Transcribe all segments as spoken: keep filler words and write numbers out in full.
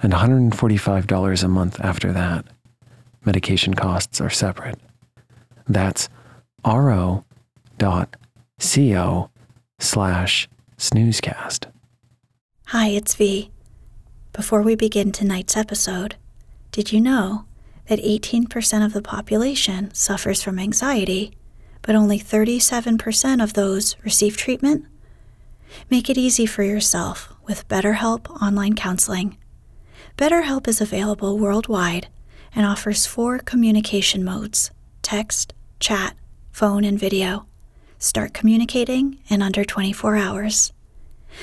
and one hundred forty-five dollars a month after that. Medication costs are separate. That's ro.co slash snoozecast. Hi, it's V. Before we begin tonight's episode, did you know that eighteen percent of the population suffers from anxiety, but only thirty-seven percent of those receive treatment? Make it easy for yourself with BetterHelp Online Counseling. BetterHelp is available worldwide and offers four communication modes: text, chat, phone, and video. Start communicating in under twenty-four hours.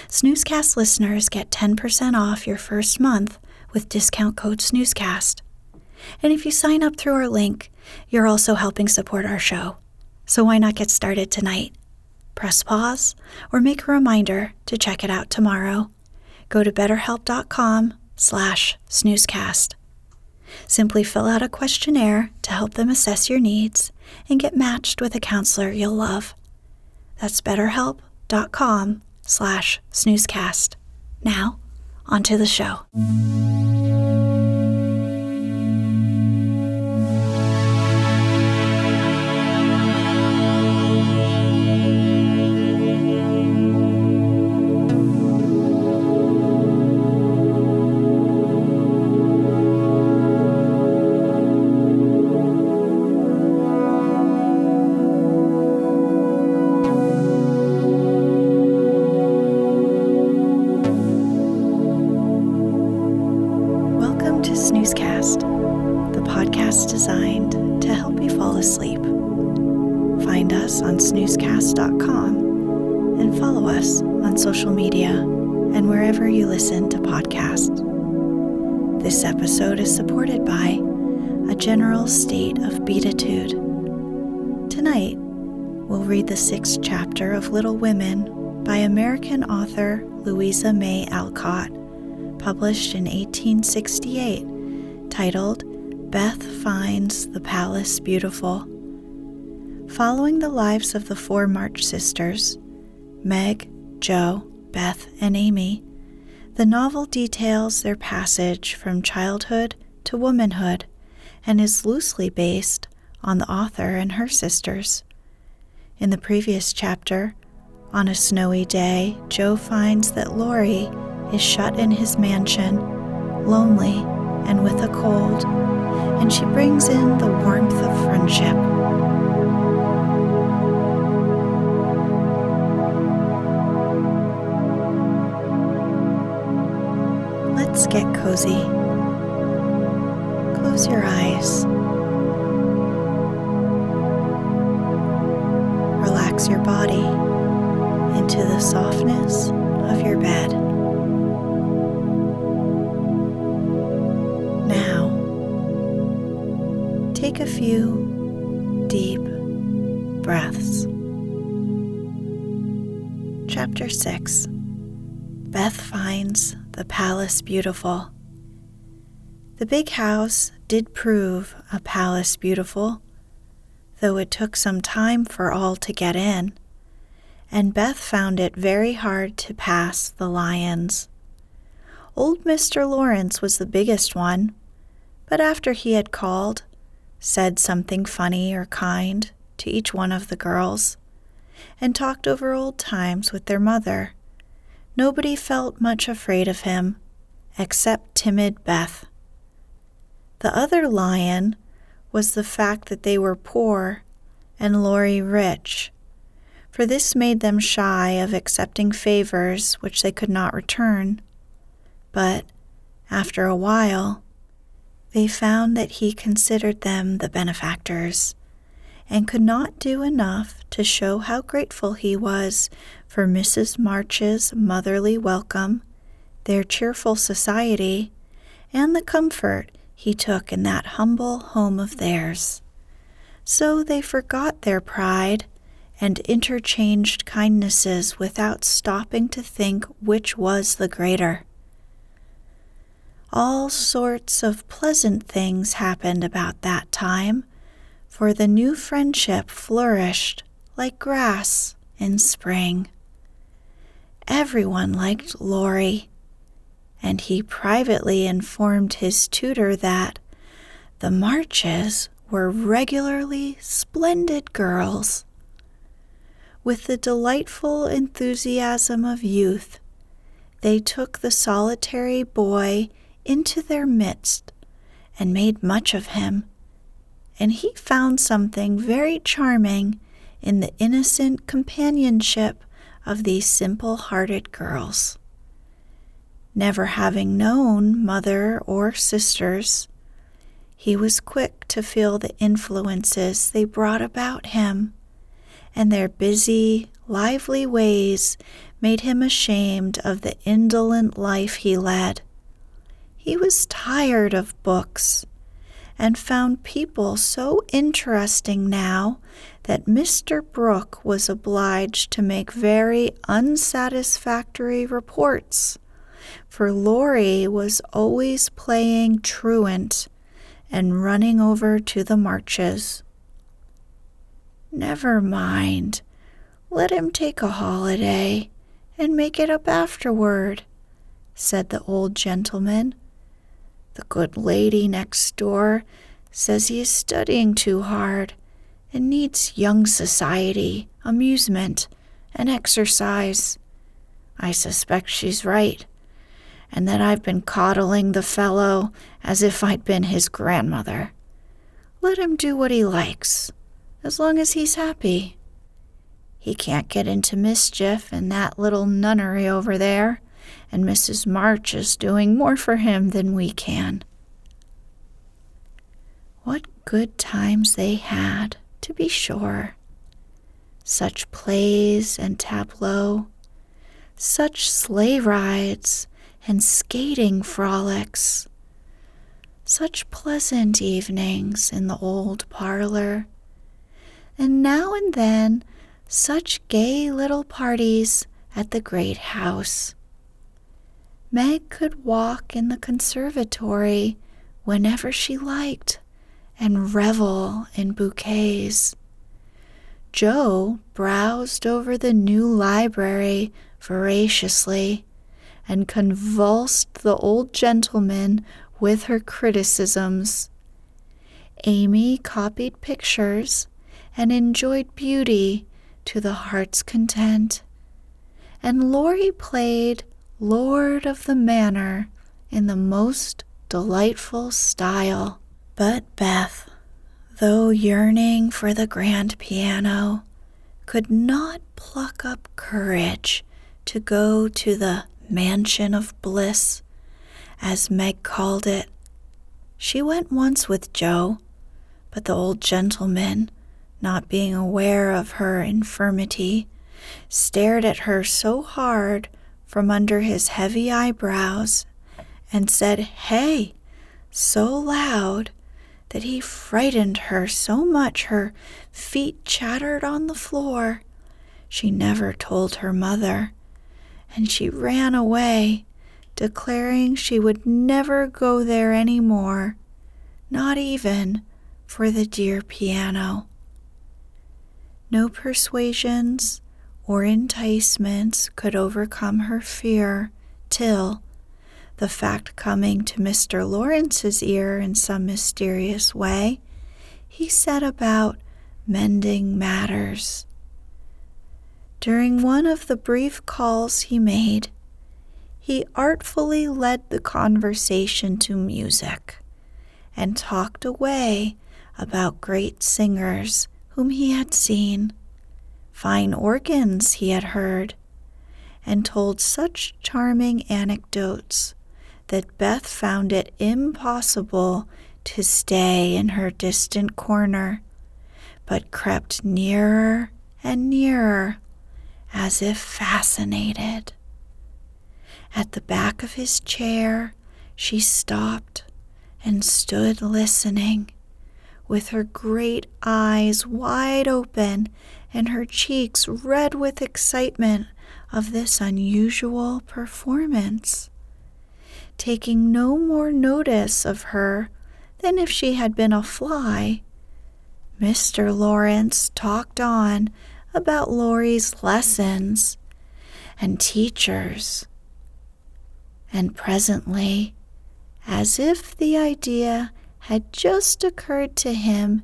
Snoozecast listeners get ten percent off your first month with discount code snoozecast. And if you sign up through our link, you're also helping support our show. So why not get started tonight? Press pause or make a reminder to check it out tomorrow. Go to betterhelp.com slash snoozecast. Simply fill out a questionnaire to help them assess your needs and get matched with a counselor you'll love. That's betterhelp.com slash snoozecast. Now, onto the show. State of beatitude. Tonight, we'll read the sixth chapter of Little Women by American author Louisa May Alcott, published in eighteen sixty-eight, titled Beth Finds the Palace Beautiful. Following the lives of the four March sisters, Meg, Jo, Beth, and Amy, the novel details their passage from childhood to womanhood and is loosely based on the author and her sisters. In the previous chapter, on a snowy day, Joe finds that Laurie is shut in his mansion, lonely and with a cold, and she brings in the warmth of friendship. Let's get cozy. Close your eyes. Relax your body into the softness of your bed. Now, take a few deep breaths. Chapter six, Beth Finds the Palace Beautiful. The big house did prove a palace beautiful, though it took some time for all to get in, and Beth found it very hard to pass the lions. Old Mister Lawrence was the biggest one, but after he had called, said something funny or kind to each one of the girls, and talked over old times with their mother, nobody felt much afraid of him, except timid Beth. The other lion was the fact that they were poor and Lori rich, for this made them shy of accepting favors which they could not return. But after a while, they found that he considered them the benefactors and could not do enough to show how grateful he was for Missus March's motherly welcome, their cheerful society, and the comfort he took in that humble home of theirs. So they forgot their pride and interchanged kindnesses without stopping to think which was the greater. All sorts of pleasant things happened about that time, for the new friendship flourished like grass in spring. Everyone liked Lori, and he privately informed his tutor that the Marches were regularly splendid girls. With the delightful enthusiasm of youth, they took the solitary boy into their midst and made much of him, and he found something very charming in the innocent companionship of these simple-hearted girls. Never having known mother or sisters, he was quick to feel the influences they brought about him, and their busy, lively ways made him ashamed of the indolent life he led. He was tired of books and found people so interesting now that Mister Brooke was obliged to make very unsatisfactory reports, for Lori was always playing truant and running over to the Marches. Never mind, let him take a holiday and make it up afterward, said the old gentleman. The good lady next door says he is studying too hard and needs young society, amusement, and exercise. I suspect she's right, and that I've been coddling the fellow as if I'd been his grandmother. Let him do what he likes, as long as he's happy. He can't get into mischief in that little nunnery over there, and Missus March is doing more for him than we can. What good times they had, to be sure. Such plays and tableaux, such sleigh rides and skating frolics, such pleasant evenings in the old parlor, and now and then such gay little parties at the great house. Meg could walk in the conservatory whenever she liked and revel in bouquets. Joe browsed over the new library voraciously and convulsed the old gentleman with her criticisms. Amy copied pictures and enjoyed beauty to the heart's content, and Lori played Lord of the Manor in the most delightful style. But Beth, though yearning for the grand piano, could not pluck up courage to go to the Mansion of Bliss, as Meg called it. She went once with Joe, but the old gentleman, not being aware of her infirmity, stared at her so hard from under his heavy eyebrows and said, "Hey," so loud that he frightened her so much her feet chattered on the floor. She never told her mother, and she ran away, declaring she would never go there any more, not even for the dear piano. No persuasions or enticements could overcome her fear till, the fact coming to Mister Lawrence's ear in some mysterious way, he set about mending matters. During one of the brief calls he made, he artfully led the conversation to music, and talked away about great singers whom he had seen, fine organs he had heard, and told such charming anecdotes that Beth found it impossible to stay in her distant corner, but crept nearer and nearer, as if fascinated. At the back of his chair, she stopped and stood listening, with her great eyes wide open and her cheeks red with excitement of this unusual performance, taking no more notice of her than if she had been a fly. Mister Lawrence talked on about Laurie's lessons and teachers, and presently, as if the idea had just occurred to him,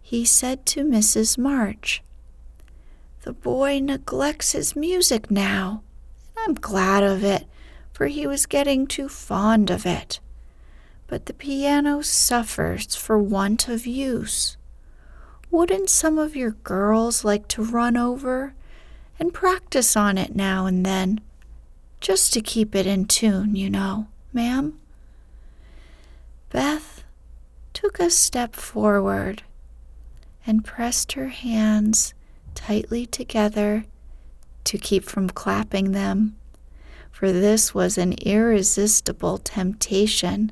he said to Missus March, "The boy neglects his music now, and I'm glad of it, for he was getting too fond of it. But the piano suffers for want of use. Wouldn't some of your girls like to run over and practice on it now and then, just to keep it in tune, you know, ma'am?" Beth took a step forward and pressed her hands tightly together to keep from clapping them, for this was an irresistible temptation,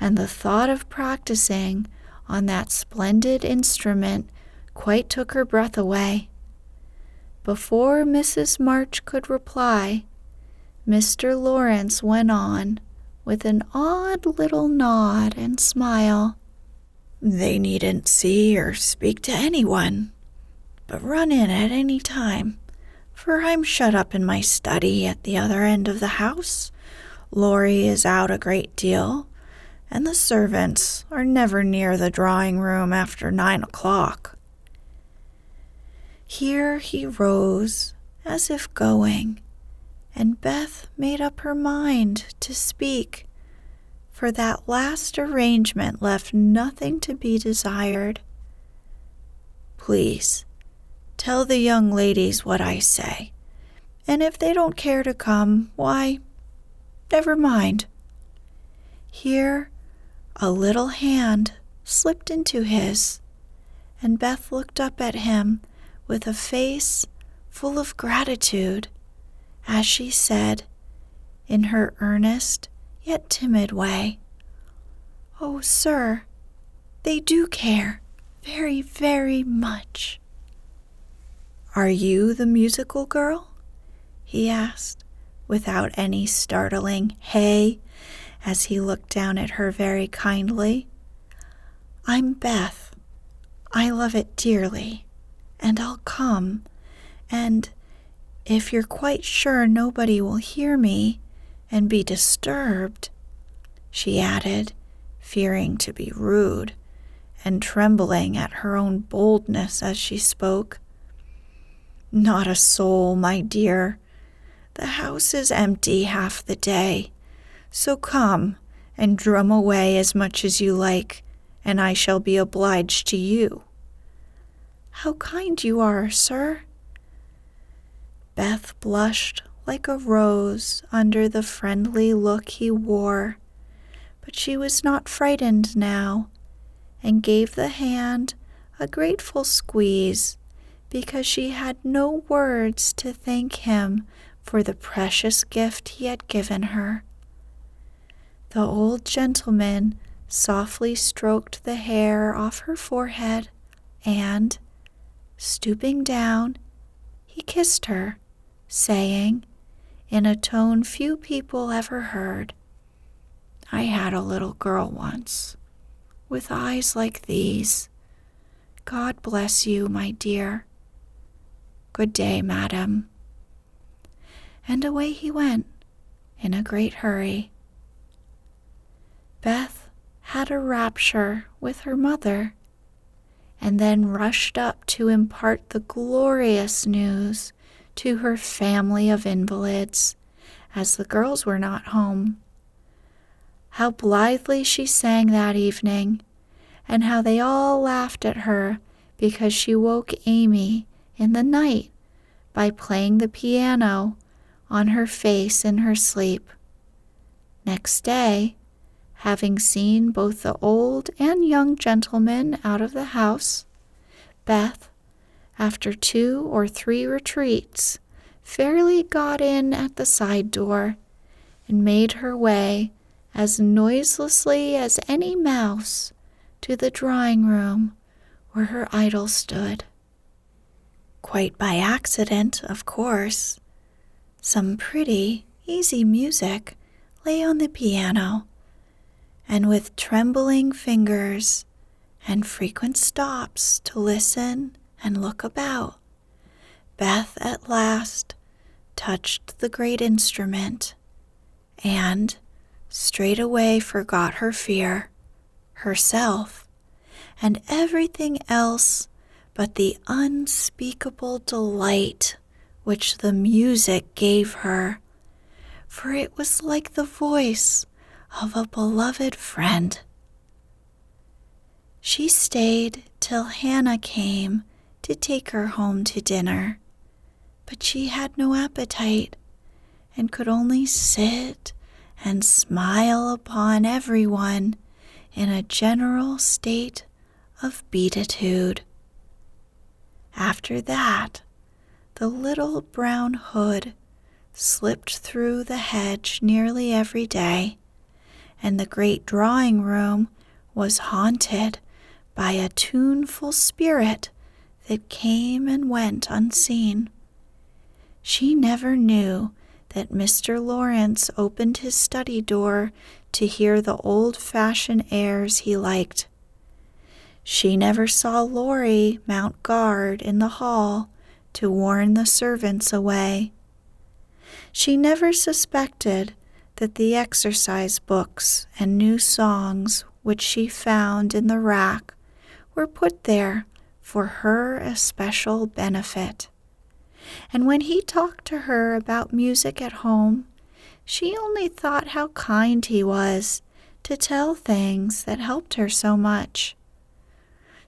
and the thought of practicing on that splendid instrument quite took her breath away. Before Missus March could reply, Mister Lawrence went on with an odd little nod and smile. "They needn't see or speak to anyone, but run in at any time, for I'm shut up in my study at the other end of the house. Laurie is out a great deal, and the servants are never near the drawing-room after nine o'clock." Here he rose as if going, and Beth made up her mind to speak, for that last arrangement left nothing to be desired. "Please, tell the young ladies what I say, and if they don't care to come, why, never mind." Here, a little hand slipped into his, and Beth looked up at him with a face full of gratitude, as she said, in her earnest yet timid way, "Oh, sir, they do care very, very much." "Are you the musical girl?" he asked, without any startling hey, as he looked down at her very kindly. "I'm Beth. I love it dearly, and I'll come, and if you're quite sure nobody will hear me and be disturbed," she added, fearing to be rude, and trembling at her own boldness as she spoke. "Not a soul, my dear. The house is empty half the day, so come and drum away as much as you like, and I shall be obliged to you." "How kind you are, sir." Beth blushed like a rose under the friendly look he wore, but she was not frightened now, and gave the hand a grateful squeeze, because she had no words to thank him for the precious gift he had given her. The old gentleman softly stroked the hair off her forehead, and, stooping down, he kissed her, saying, in a tone few people ever heard, "I had a little girl once, with eyes like these. God bless you, my dear. Good day, madam." And away he went, in a great hurry. Beth had a rapture with her mother, and then rushed up to impart the glorious news to her family of invalids, as the girls were not home. how blithely she sang that evening, and how they all laughed at her because she woke Amy in the night by playing the piano on her face in her sleep. Next day, having seen both the old and young gentlemen out of the house, Beth, after two or three retreats, fairly got in at the side door and made her way as noiselessly as any mouse to the drawing room where her idol stood. Quite by accident, of course. Some pretty, easy music lay on the piano, and with trembling fingers and frequent stops to listen and look about, Beth at last touched the great instrument and straightway forgot her fear, herself, and everything else but the unspeakable delight which the music gave her, for it was like the voice of a beloved friend. She stayed till Hannah came to take her home to dinner, but she had no appetite and could only sit and smile upon everyone in a general state of beatitude. After that, the little brown hood slipped through the hedge nearly every day, and the great drawing room was haunted by a tuneful spirit that came and went unseen. She never knew that Mister Lawrence opened his study door to hear the old-fashioned airs he liked. She never saw Laurie mount guard in the hall to warn the servants away. She never suspected that the exercise books and new songs which she found in the rack were put there for her especial benefit. And when he talked to her about music at home, she only thought how kind he was to tell things that helped her so much.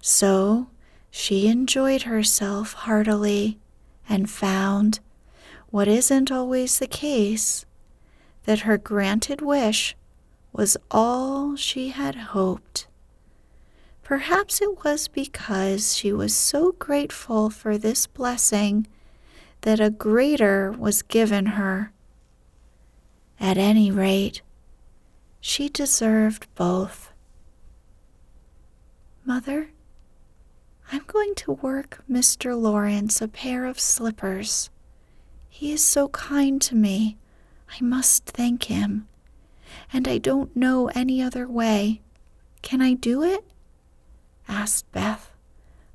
So she enjoyed herself heartily and found, what isn't always the case, that her granted wish was all she had hoped. Perhaps it was because she was so grateful for this blessing that a greater was given her. At any rate, she deserved both. Mother, I'm going to work Mister Lawrence a pair of slippers. He is so kind to me. I must thank him. And I don't know any other way. Can I do it? Asked Beth,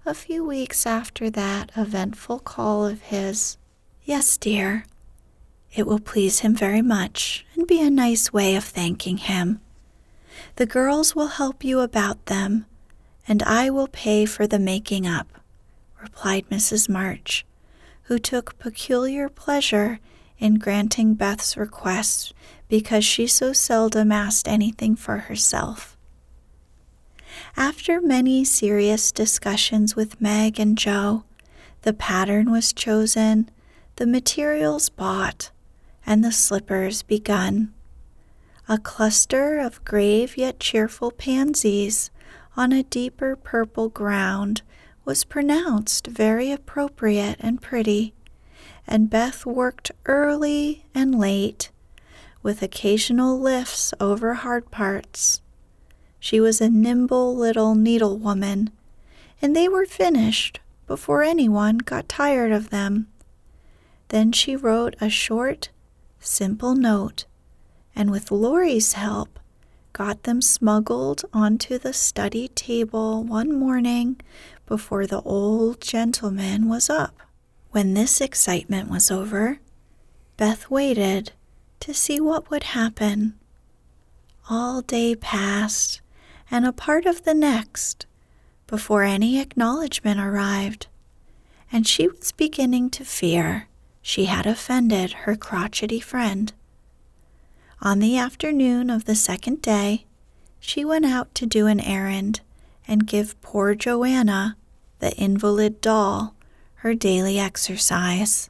a few weeks after that eventful call of his. Yes, dear. It will please him very much and be a nice way of thanking him. The girls will help you about them, and I will pay for the making up, replied Missus March, who took peculiar pleasure in granting Beth's request because she so seldom asked anything for herself. After many serious discussions with Meg and Joe, the pattern was chosen, the materials bought, and the slippers begun. A cluster of grave yet cheerful pansies on a deeper purple ground was pronounced very appropriate and pretty, and Beth worked early and late, with occasional lifts over hard parts. She was a nimble little needlewoman, and they were finished before anyone got tired of them. Then she wrote a short, simple note, and with Laurie's help, got them smuggled onto the study table one morning before the old gentleman was up. When this excitement was over, Beth waited to see what would happen. All day passed, and a part of the next, before any acknowledgment arrived, and she was beginning to fear she had offended her crotchety friend. On the afternoon of the second day, she went out to do an errand and give poor Joanna, the invalid doll, her daily exercise.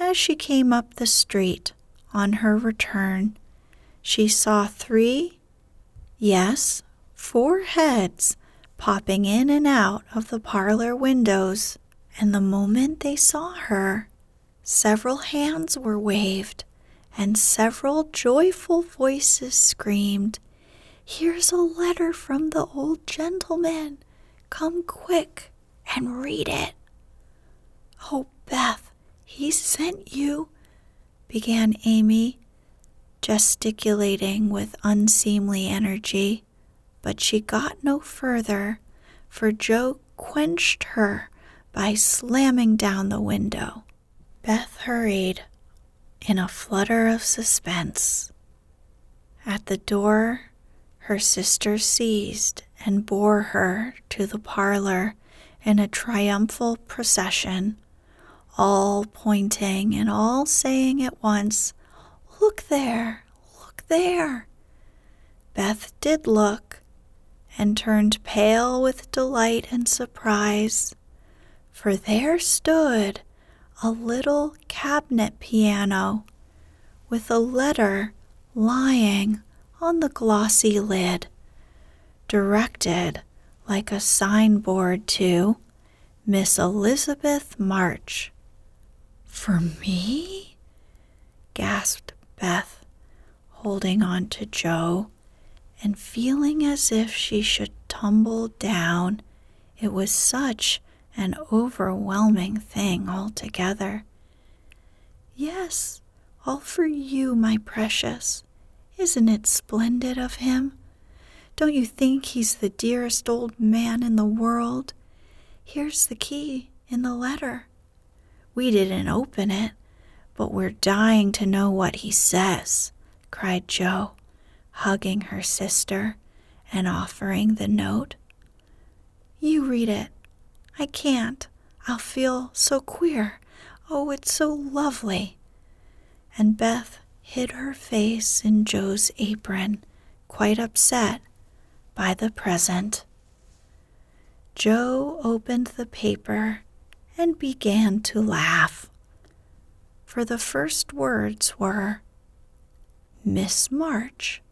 As she came up the street on her return, she saw three, yes, four heads popping in and out of the parlor windows, and the moment they saw her, several hands were waved, and several joyful voices screamed, "Here's a letter from the old gentleman. Come quick and read it." "Oh, Beth, he sent you," began Amy, gesticulating with unseemly energy, but she got no further, for Joe quenched her by slamming down the window. Beth hurried in a flutter of suspense. At the door, her sister seized and bore her to the parlor in a triumphal procession, all pointing and all saying at once, "Look there, look there." Beth did look, and turned pale with delight and surprise, for there stood a little cabinet piano with a letter lying on the glossy lid, directed like a signboard to Miss Elizabeth March. "For me?" gasped Beth, holding on to Joe and feeling as if she should tumble down. It was such an overwhelming thing altogether. "Yes, all for you, my precious. Isn't it splendid of him? Don't you think he's the dearest old man in the world? Here's the key in the letter. We didn't open it, but we're dying to know what he says," cried Joe, hugging her sister and offering the note. "You read it. I can't. I'll feel so queer. Oh, it's so lovely." And Beth hid her face in Joe's apron, quite upset by the present. Joe opened the paper and began to laugh, for the first words were, "Miss March,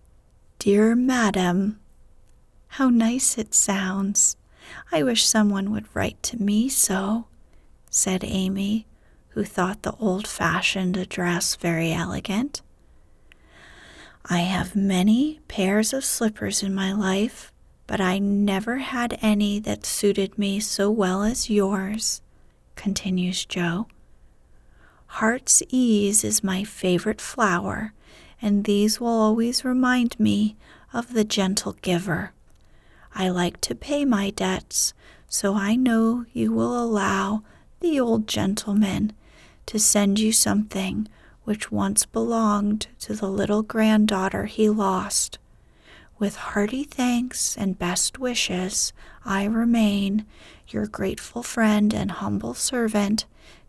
dear madam." How nice it sounds. "I wish someone would write to me so," said Amy, who thought the old-fashioned address very elegant. "I have many pairs of slippers in my life, but I never had any that suited me so well as yours," continues Joe. "Heart's ease is my favorite flower, and these will always remind me of the gentle giver. I like to pay my debts, so I know you will allow the old gentleman to send you something which once belonged to the little granddaughter he lost. With hearty thanks and best wishes, I remain your grateful friend and humble servant,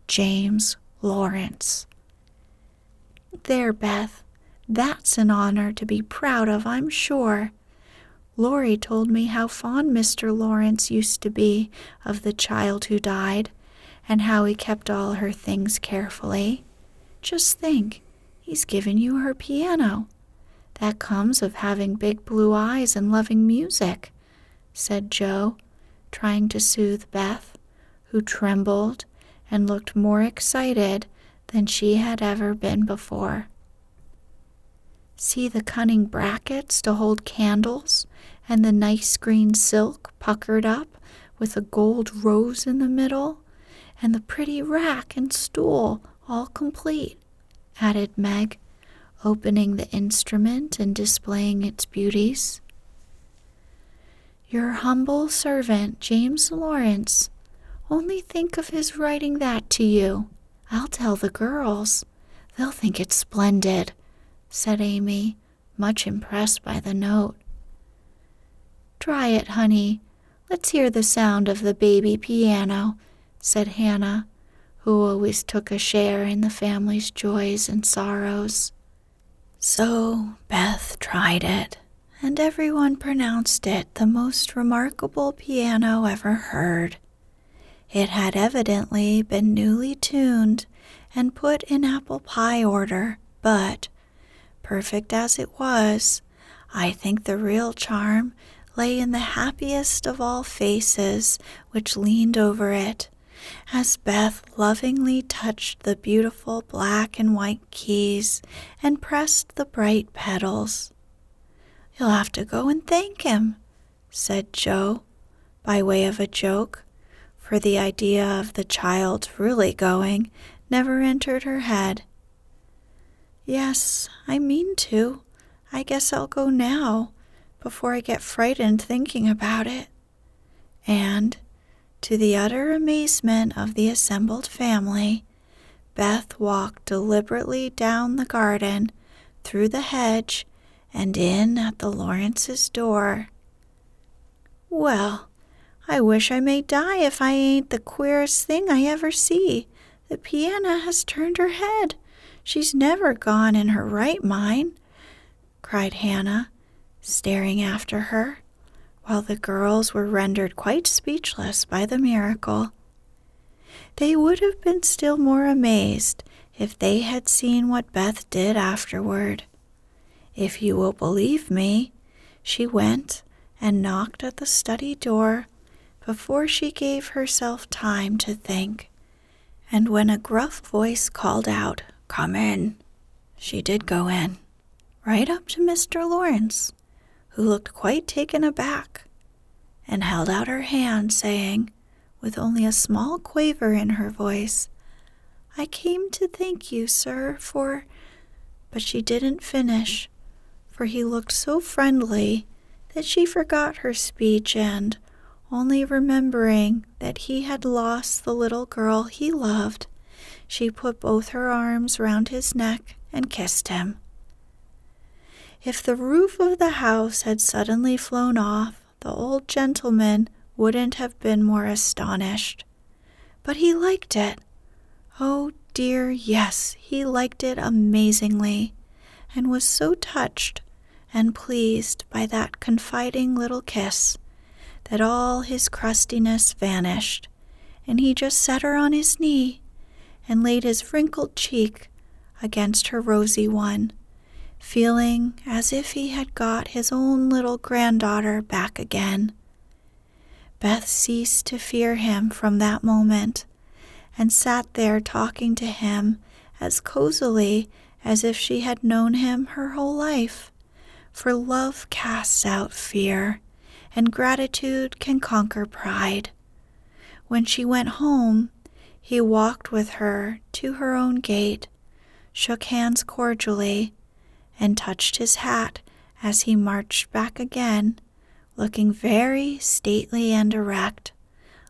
James Lawrence." "There, Beth, that's an honor to be proud of, I'm sure. Laurie told me how fond Mister Lawrence used to be of the child who died, and how he kept all her things carefully. Just think, he's given you her piano. That comes of having big blue eyes and loving music," said Joe, trying to soothe Beth, who trembled and looked more excited than she had ever been before. "See the cunning brackets to hold candles, and the nice green silk puckered up with a gold rose in the middle, and the pretty rack and stool all complete," added Meg, opening the instrument and displaying its beauties. "Your humble servant, James Lawrence. Only think of his writing that to you. I'll tell the girls. They'll think it's splendid," said Amy, much impressed by the note. "Try it, honey. Let's hear the sound of the baby piano," said Hannah, who always took a share in the family's joys and sorrows. So Beth tried it, and everyone pronounced it the most remarkable piano ever heard. It had evidently been newly tuned and put in apple pie order, but, perfect as it was, I think the real charm lay in the happiest of all faces which leaned over it, as Beth lovingly touched the beautiful black and white keys and pressed the bright petals. "You'll have to go and thank him," said Joe, by way of a joke, for the idea of the child really going never entered her head. "Yes, I mean to. I guess I'll go now, before I get frightened thinking about it." And, to the utter amazement of the assembled family, Beth walked deliberately down the garden, through the hedge, and in at the Lawrence's door. "Well, I wish I may die if I ain't the queerest thing I ever see. The piano has turned her head. She's never gone in her right mind," cried Hannah, staring after her, while the girls were rendered quite speechless by the miracle. They would have been still more amazed if they had seen what Beth did afterward. If you will believe me, she went and knocked at the study door before she gave herself time to think, and when a gruff voice called out, "Come in," she did go in, right up to Mister Lawrence, who looked quite taken aback, and held out her hand, saying, with only a small quaver in her voice, "I came to thank you, sir, for—" But she didn't finish, for he looked so friendly that she forgot her speech and, only remembering that he had lost the little girl he loved, she put both her arms round his neck and kissed him. If the roof of the house had suddenly flown off, the old gentleman wouldn't have been more astonished. But he liked it. Oh dear, yes, he liked it amazingly, and was so touched and pleased by that confiding little kiss that all his crustiness vanished, and he just set her on his knee and laid his wrinkled cheek against her rosy one, feeling as if he had got his own little granddaughter back again. Beth ceased to fear him from that moment, and sat there talking to him as cozily as if she had known him her whole life, for love casts out fear, and gratitude can conquer pride. When she went home, he walked with her to her own gate, shook hands cordially, and touched his hat as he marched back again, looking very stately and erect,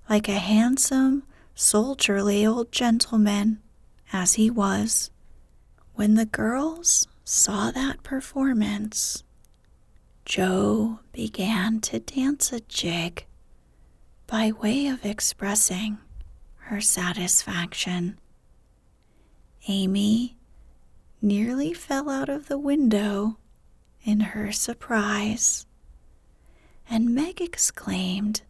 like a handsome, soldierly old gentleman, as he was. When the girls saw that performance, Joe began to dance a jig, by way of expressing her satisfaction. Amy nearly fell out of the window in her surprise, and Meg exclaimed,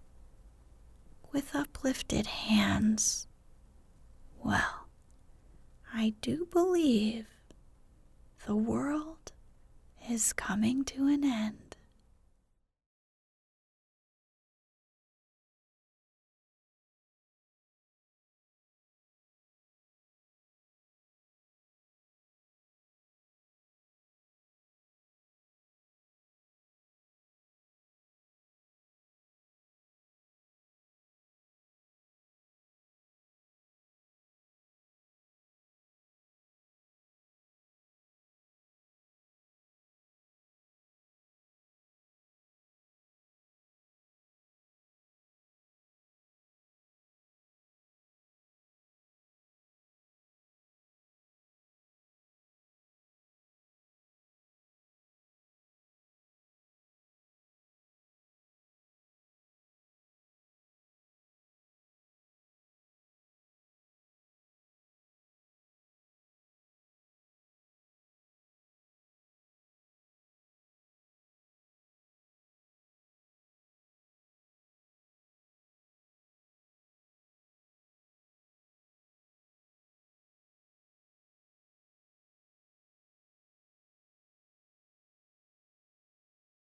with uplifted hands, "Well, I do believe the world is coming to an end."